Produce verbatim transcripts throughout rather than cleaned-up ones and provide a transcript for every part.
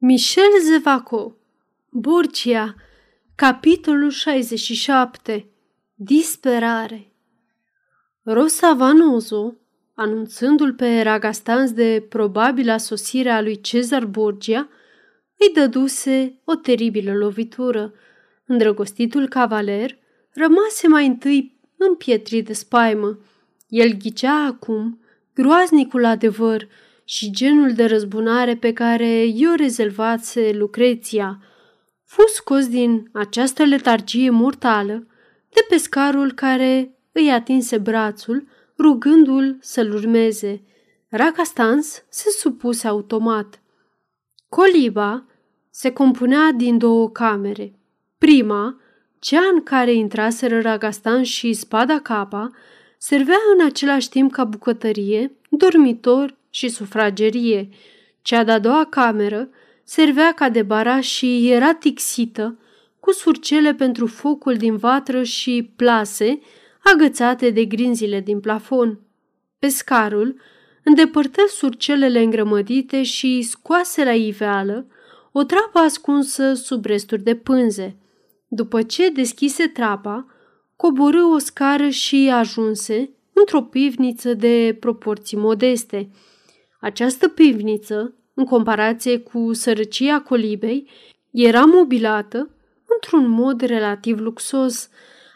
Michel Zevaco, Borgia, capitolul șaizeci și șapte, Disperare. Rosa Vanozza, anunțându-l pe Ragastens de probabila sosire a lui Cezar Borgia, îi dăduse o teribilă lovitură. Îndrăgostitul cavaler rămase mai întâi împietrit de spaimă. El ghicea acum groaznicul adevăr și genul de răzbunare pe care i-o rezervase Lucreția. Fu scos din această letargie mortală de pescarul care îi atinse brațul, rugându-l să-l urmeze. Ragastens se supuse automat. Coliba se compunea din două camere. Prima, cea în care intraseră Ragastens și Spada Capa, servea în același timp ca bucătărie, dormitor și sufragerie. Cea de-a doua cameră servea ca debara și era tixită, cu surcele pentru focul din vatră și plase agățate de grinzile din plafon. Pescarul îndepărtă surcelele îngrămădite și scoase la iveală o trapă ascunsă sub resturi de pânze. După ce deschise trapa, coborâ o scară și ajunse într-o pivniță de proporții modeste. Această pivniță, în comparație cu sărăcia colibei, era mobilată într-un mod relativ luxos.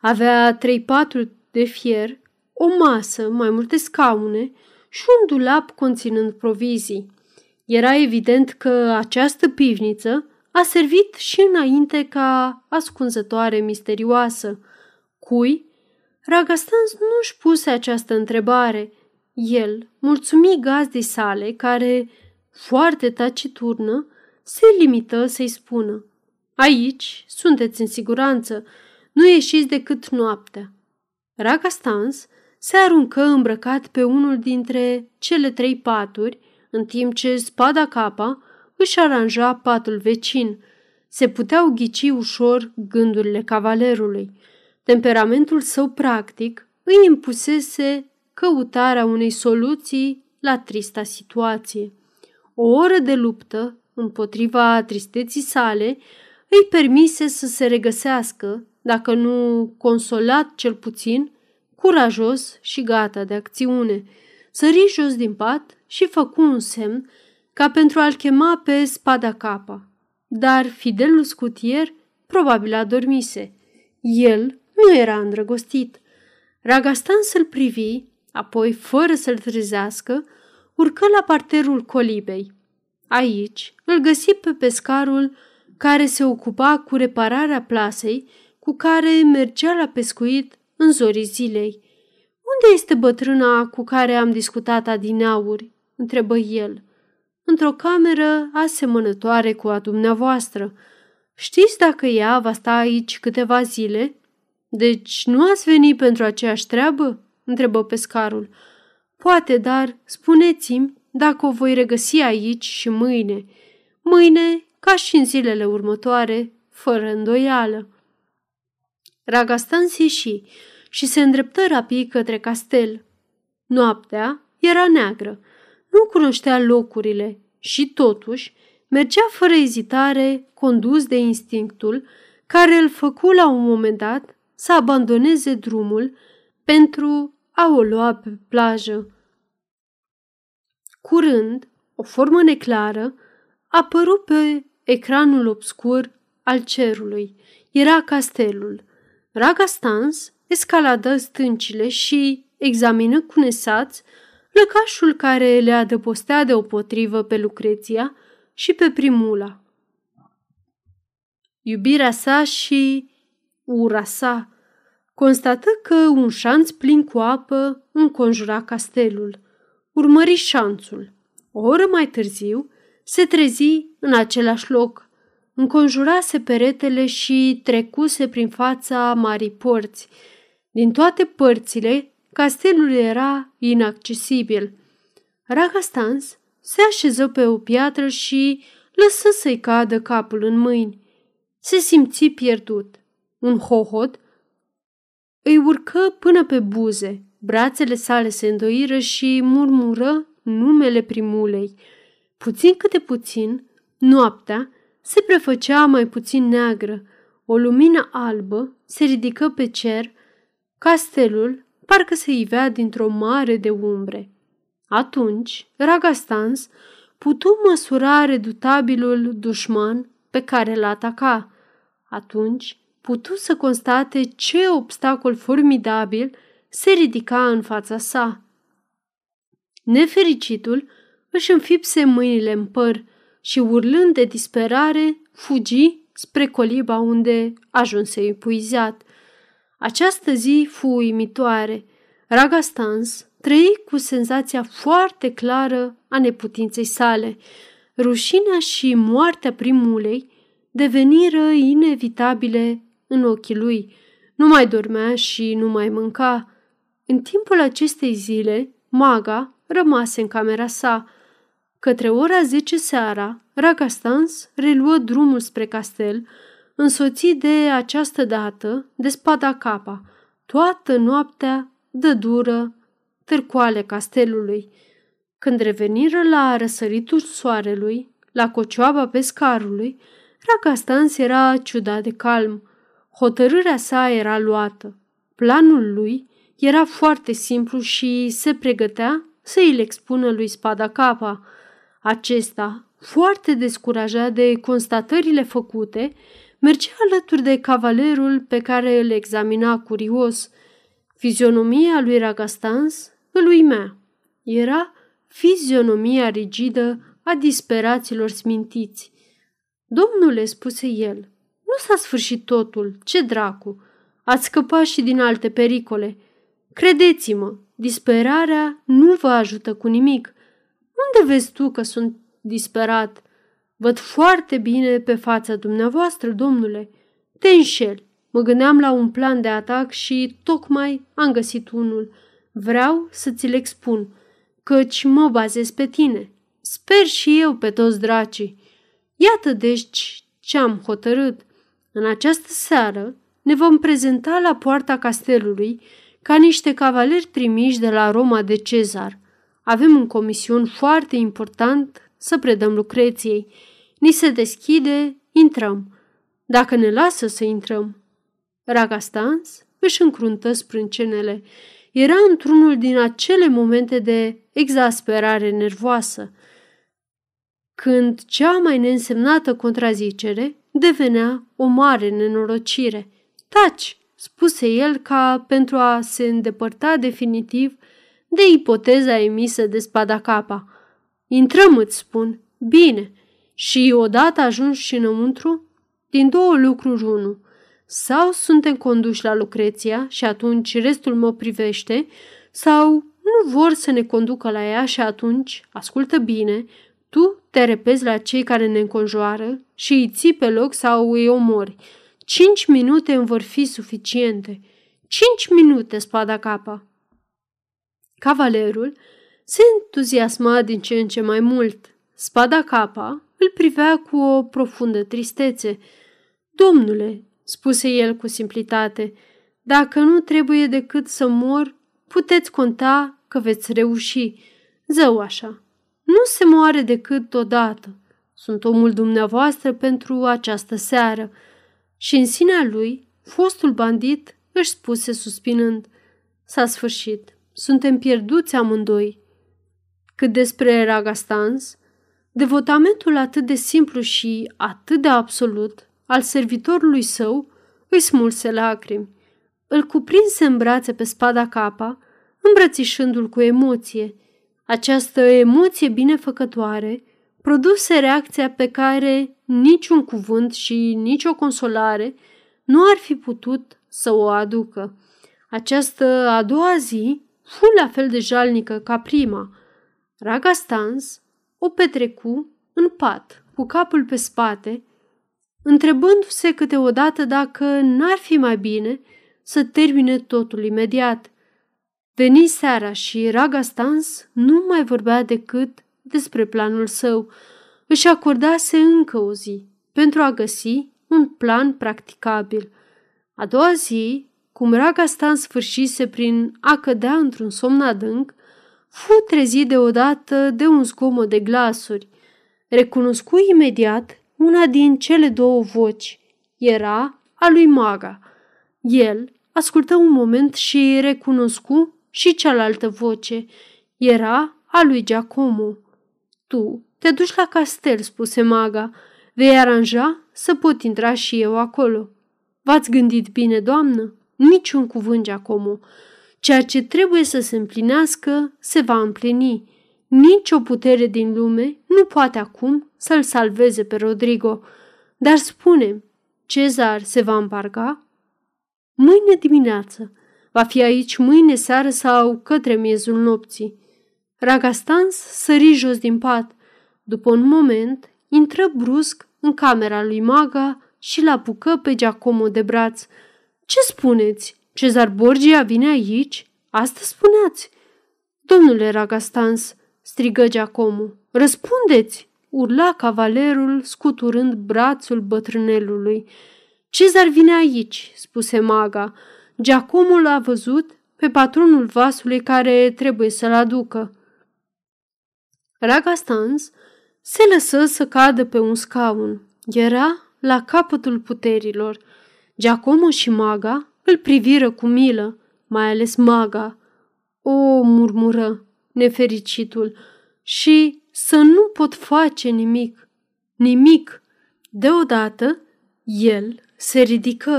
Avea trei paturi de fier, o masă, mai multe scaune și un dulap conținând provizii. Era evident că această pivniță a servit și înainte ca ascunzătoare misterioasă. Cui? Ragastens nu-și puse această întrebare. El mulțumi gazdei sale care, foarte taciturnă, se limită să-i spună: "Aici sunteți în siguranță, nu ieșiți decât noaptea." Ragastens se aruncă îmbrăcat pe unul dintre cele trei paturi, în timp ce Spada Capa își aranja patul vecin. Se puteau ghici ușor gândurile cavalerului. Temperamentul său practic îi impusese căutarea unei soluții la trista situație. O oră de luptă împotriva tristeții sale îi permise să se regăsească, dacă nu consolat cel puțin, curajos și gata de acțiune. Sări jos din pat și făcu un semn ca pentru a-l chema pe Spada Capa, dar fidelul scutier probabil adormise. El nu era îndrăgostit. Ragastens îl privi, apoi, fără să-l trezească, urcă la parterul colibei. Aici îl găsi pe pescarul care se ocupa cu repararea plasei cu care mergea la pescuit în zorii zilei. "Unde este bătrâna cu care am discutat adineauri?" întrebă el. "Într-o cameră asemănătoare cu a dumneavoastră. Știți dacă ea va sta aici câteva zile?" "Deci nu ați venit pentru aceeași treabă?" întrebă pescarul. "Poate, dar spuneți-mi dacă o voi regăsi aici și mâine. Mâine, ca și în zilele următoare, fără îndoială." Ragastens ieși și se îndreptă rapid către castel. Noaptea era neagră, nu cunoștea locurile și, totuși, mergea fără ezitare, condus de instinctul care îl făcu la un moment dat să abandoneze drumul pentru a o lua pe plajă. Curând, o formă neclară apăru pe ecranul obscur al cerului. Era castelul. Ragastens escaladă stâncile și examină cu nesaț lăcașul care le adăpostea deopotrivă pe Lucreția și pe Primula. Iubirea sa și ura sa. Constată că un șanț plin cu apă înconjura castelul. Urmări șanțul. O oră mai târziu se trezi în același loc. Înconjurase peretele și trecuse prin fața marii porți. Din toate părțile, castelul era inaccesibil. Ragastens se așeză pe o piatră și lăsă să-i cadă capul în mâini. Se simți pierdut. Un hohot îi urcă până pe buze, brațele sale se îndoiră și murmură numele Primulei. Puțin câte puțin, Noaptea se prefăcea mai puțin neagră, o lumină albă se ridică pe cer, castelul parcă se ivea dintr-o mare de umbre. Atunci, Ragastens putu măsura redutabilul dușman pe care l ataca. Atunci putu să constate ce obstacol formidabil se ridica în fața sa. Nefericitul își înfipse mâinile în păr și, urlând de disperare, fugi spre coliba unde ajunse epuizat. Această zi fu uimitoare. Ragastens trăi cu senzația foarte clară a neputinței sale. Rușinea și moartea Primulei deveniră inevitabile în ochii lui. Nu mai dormea și nu mai mânca. În timpul acestei zile, Maga rămase în camera sa. Către ora zece seara, Ragastens reluă drumul spre castel, însoțit de această dată de spada capa. Toată noaptea dă dură târcoale castelului. Când reveniră la răsăritul soarelui, la cocioaba pescarului, Ragastens era ciudat de calm. Hotărârea sa era luată. Planul lui era foarte simplu și se pregătea să îl expună lui spada capa. Acesta, foarte descurajat de constatările făcute, mergea alături de cavalerul pe care îl examina curios. Fizionomia lui Ragastens îl uimea. Era fizionomia rigidă a disperaților smintiți. "Domnule," spuse el, "nu s-a sfârșit totul, ce dracu! Ați scăpat și din alte pericole. Credeți-mă, disperarea nu vă ajută cu nimic. Unde vezi tu că sunt disperat? Văd foarte bine pe fața dumneavoastră, domnule. Te înșeli. Mă gândeam la un plan de atac și tocmai am găsit unul. Vreau să ți-l expun, căci mă bazez pe tine. Sper și eu pe toți dracii. Iată deci ce am hotărât. În această seară ne vom prezenta la poarta castelului ca niște cavaleri trimiși de la Roma de Cezar. Avem un comision foarte important să predăm Lucreției. Ni se deschide, intrăm. Dacă ne lasă să intrăm." Ragastens își încruntă sprâncenele. Era într-unul din acele momente de exasperare nervoasă, când cea mai neînsemnată contrazicere devenea o mare nenorocire. "Taci!" spuse el ca pentru a se îndepărta definitiv de ipoteza emisă de spada capa. "Intrăm, îți spun." "Bine. Și odată ajungi și înăuntru?" "Din două lucruri unu. Sau suntem conduși la Lucreția și atunci restul mă privește, sau nu vor să ne conducă la ea și atunci, ascultă bine, tu te repezi la cei care ne înconjoară și îi ții pe loc sau îi omori. Cinci minute îmi vor fi suficiente." "Cinci minute, spada capa." Cavalerul se entuziasma din ce în ce mai mult. Spada capa îl privea cu o profundă tristețe. "Domnule," spuse el cu simplitate, "dacă nu trebuie decât să mor, puteți conta că veți reuși. Zău așa, nu se moare decât odată. Sunt omul dumneavoastră pentru această seară." Și în sinea lui, fostul bandit își spuse suspinând: "S-a sfârșit. Suntem pierduți amândoi." Cât despre Ragastens, devotamentul atât de simplu și atât de absolut al servitorului său îi smulse lacrimi. Îl cuprinse în brațe pe spada capa, îmbrățișându-l cu emoție. Această emoție binefăcătoare produse reacția pe care niciun cuvânt și nicio consolare nu ar fi putut să o aducă. Această a doua zi fu la fel de jalnică ca prima. Ragastens o petrecu în pat, cu capul pe spate, întrebându-se câteodată dacă n-ar fi mai bine să termine totul imediat. Veni seara și Ragastens nu mai vorbea decât despre planul său. Își acordase încă o zi pentru a găsi un plan practicabil. A doua zi, cum Ragastens sfârșise prin a cădea într-un somn adânc, fu trezit deodată de un zgomot de glasuri. Recunoscu imediat una din cele două voci. Era a lui Maga. El ascultă un moment și recunoscu și cealaltă voce. Era a lui Giacomo. Tu te duci la castel, spuse Maga. Vei aranja să pot intra și eu acolo. V-ați gândit bine, doamnă? Niciun cuvânt, Giacomo. Ceea ce trebuie să se împlinească se va împlini. Nici o putere din lume nu poate acum să-l salveze pe Rodrigo. Dar spune, Cezar se va îmbarca? Mâine dimineață. Va fi aici mâine seară sau către miezul nopții. Ragastens sări jos din pat. După un moment, intră brusc în camera lui Maga și l-apucă pe Giacomo de braț. Ce spuneți? Cezar Borgia vine aici? Asta spuneați? Domnule Ragastens, strigă Giacomo, răspundeți! Urla cavalerul, scuturând brațul bătrânelului. Cezar vine aici, spuse Maga. Giacomo l-a văzut pe patronul vasului care trebuie să-l aducă. Ragastens se lăsă să cadă pe un scaun. Era la capătul puterilor. Giacomo și Maga îl priviră cu milă, mai ales Maga. O, murmură nefericitul, și să nu pot face nimic, nimic. Deodată, el se ridică.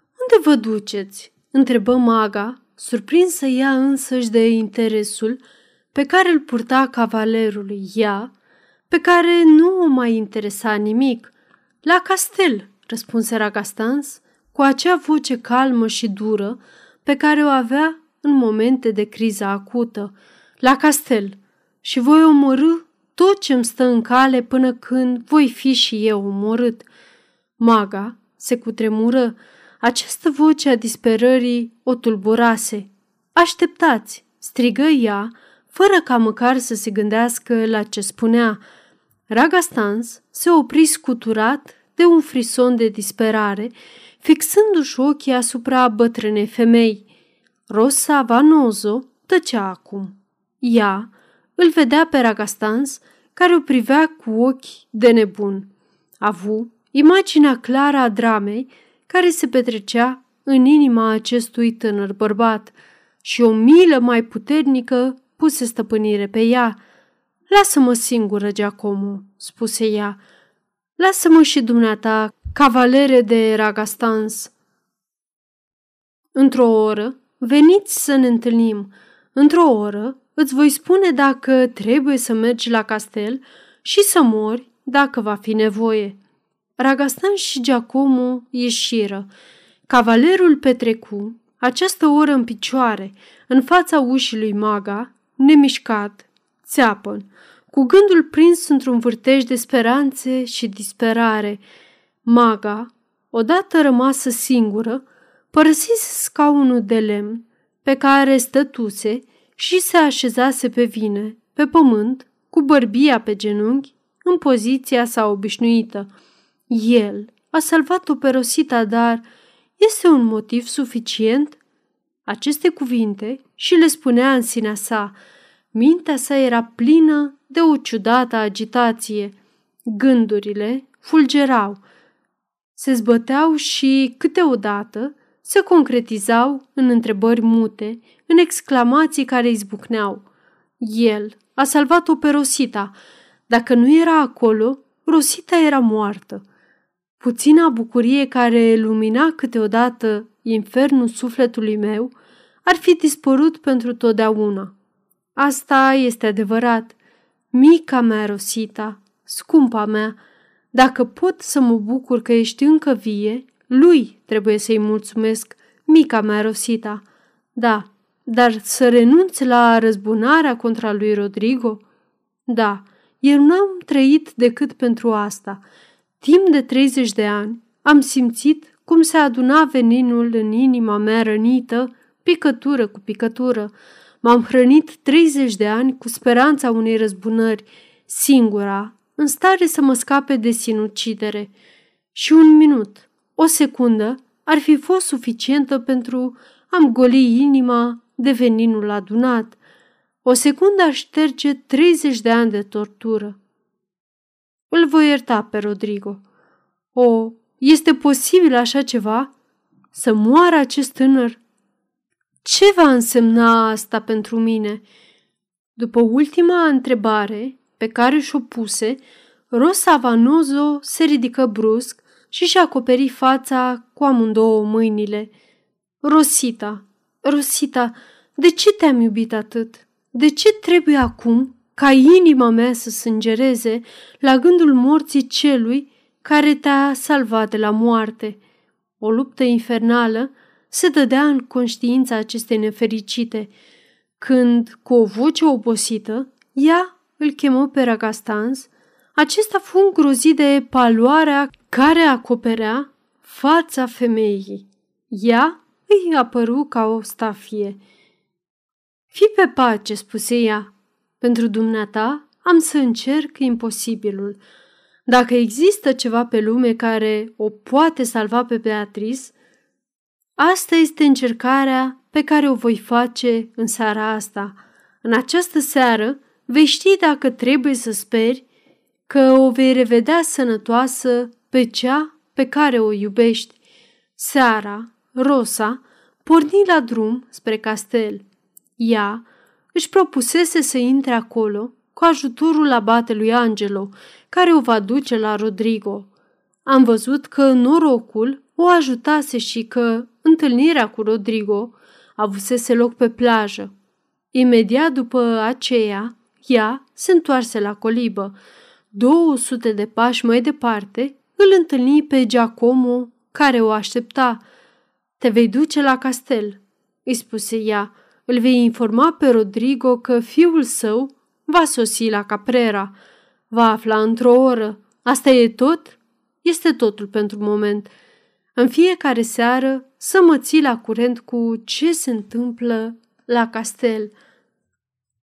Unde vă duceți? Întrebă Maga, surprinsă ea însăși de interesul pe care îl purta cavalerului, ea, pe care nu o mai interesa nimic. La castel, răspunse Ragastens, cu acea voce calmă și dură pe care o avea în momente de criză acută. La castel și voi omorâ tot ce-mi stă în cale până când voi fi și eu omorât. Maga se cutremură. Această voce a disperării o tulburase. Așteptați, strigă ea, fără ca măcar să se gândească la ce spunea. Ragastens se opri scuturat de un frison de disperare, fixându-și ochii asupra bătrânei femei. Rosa Vanozza tăcea acum. Ea îl vedea pe Ragastens, care o privea cu ochi de nebun. Avu imaginea clară a dramei care se petrecea în inima acestui tânăr bărbat și o milă mai puternică puse stăpânire pe ea. Lasă-mă singură, Giacomo, spuse ea. Lasă-mă și dumneata, cavalere de Ragastens. Într-o oră veniți să ne întâlnim. Într-o oră îți voi spune dacă trebuie să mergi la castel și să mori dacă va fi nevoie. Ragastens și Giacomo ieșiră. Cavalerul petrecu această oră în picioare, în fața ușii lui Maga, nemișcat, țeapăn, cu gândul prins într-un vârtej de speranțe și disperare. Maga, odată rămasă singură, părăsise scaunul de lemn pe care stătuse și se așezase pe vine, pe pământ, cu bărbia pe genunchi, în poziția sa obișnuită. El a salvat-o pe Rosita, dar este un motiv suficient? Aceste cuvinte și le spunea în sinea sa. Mintea sa era plină de o ciudată agitație. Gândurile fulgerau, se zbăteau și, câteodată, se concretizau în întrebări mute, în exclamații care izbucneau. El a salvat-o pe Rosita. Dacă nu era acolo, Rosita era moartă. Puțina bucurie care lumina câteodată infernul sufletului meu ar fi dispărut pentru totdeauna. Asta este adevărat. Mica mea Rosita, scumpa mea, dacă pot să mă bucur că ești încă vie, lui trebuie să-i mulțumesc, mica mea Rosita. Da, dar să renunț la răzbunarea contra lui Rodrigo? Da, eu n-am trăit decât pentru asta. Timp de treizeci de ani am simțit cum se aduna veninul în inima mea rănită, picătură cu picătură. M-am hrănit treizeci de ani cu speranța unei răzbunări, singura, în stare să mă scape de sinucidere. Și un minut, o secundă, ar fi fost suficientă pentru a-mi goli inima de veninul adunat. O secundă ar șterge treizeci de ani de tortură. Îl voi ierta pe Rodrigo. O, este posibil așa ceva? Să moară acest tânăr? Ce va însemna asta pentru mine? După ultima întrebare pe care și-o puse, Rosa Vanozza se ridică brusc și și-a acoperit fața cu amândouă mâinile. Rosita, Rosita, de ce te-am iubit atât? De ce trebuie acum ca inima mea să sângereze la gândul morții celui care te-a salvat de la moarte? O luptă infernală se dădea în conștiința acestei nefericite, când, cu o voce obosită, ea îl chemă pe Ragastens. Acesta fu îngrozit de paloarea care acoperea fața femeii. Ea îi apăru ca o stafie. Fii pe pace, spuse ea, pentru dumneata am să încerc imposibilul. Dacă există ceva pe lume care o poate salva pe Beatrice, asta este încercarea pe care o voi face în seara asta. În această seară vei ști dacă trebuie să speri că o vei revedea sănătoasă pe cea pe care o iubești. Seara, Rosa porni la drum spre castel. Ea își propusese să intre acolo cu ajutorul abatelui Angelo, care o va duce la Rodrigo. Am văzut că norocul o ajutase și că întâlnirea cu Rodrigo avusese loc pe plajă. Imediat după aceea, ea se întoarse la colibă. două sute de pași mai departe, îl întâlni pe Giacomo, care o aștepta. Te vei duce la castel, îi spuse ea. Îl vei informa pe Rodrigo că fiul său va sosi la Caprera. Va afla într-o oră. Asta e tot? Este totul pentru moment. În fiecare seară să mă ții la curent cu ce se întâmplă la castel.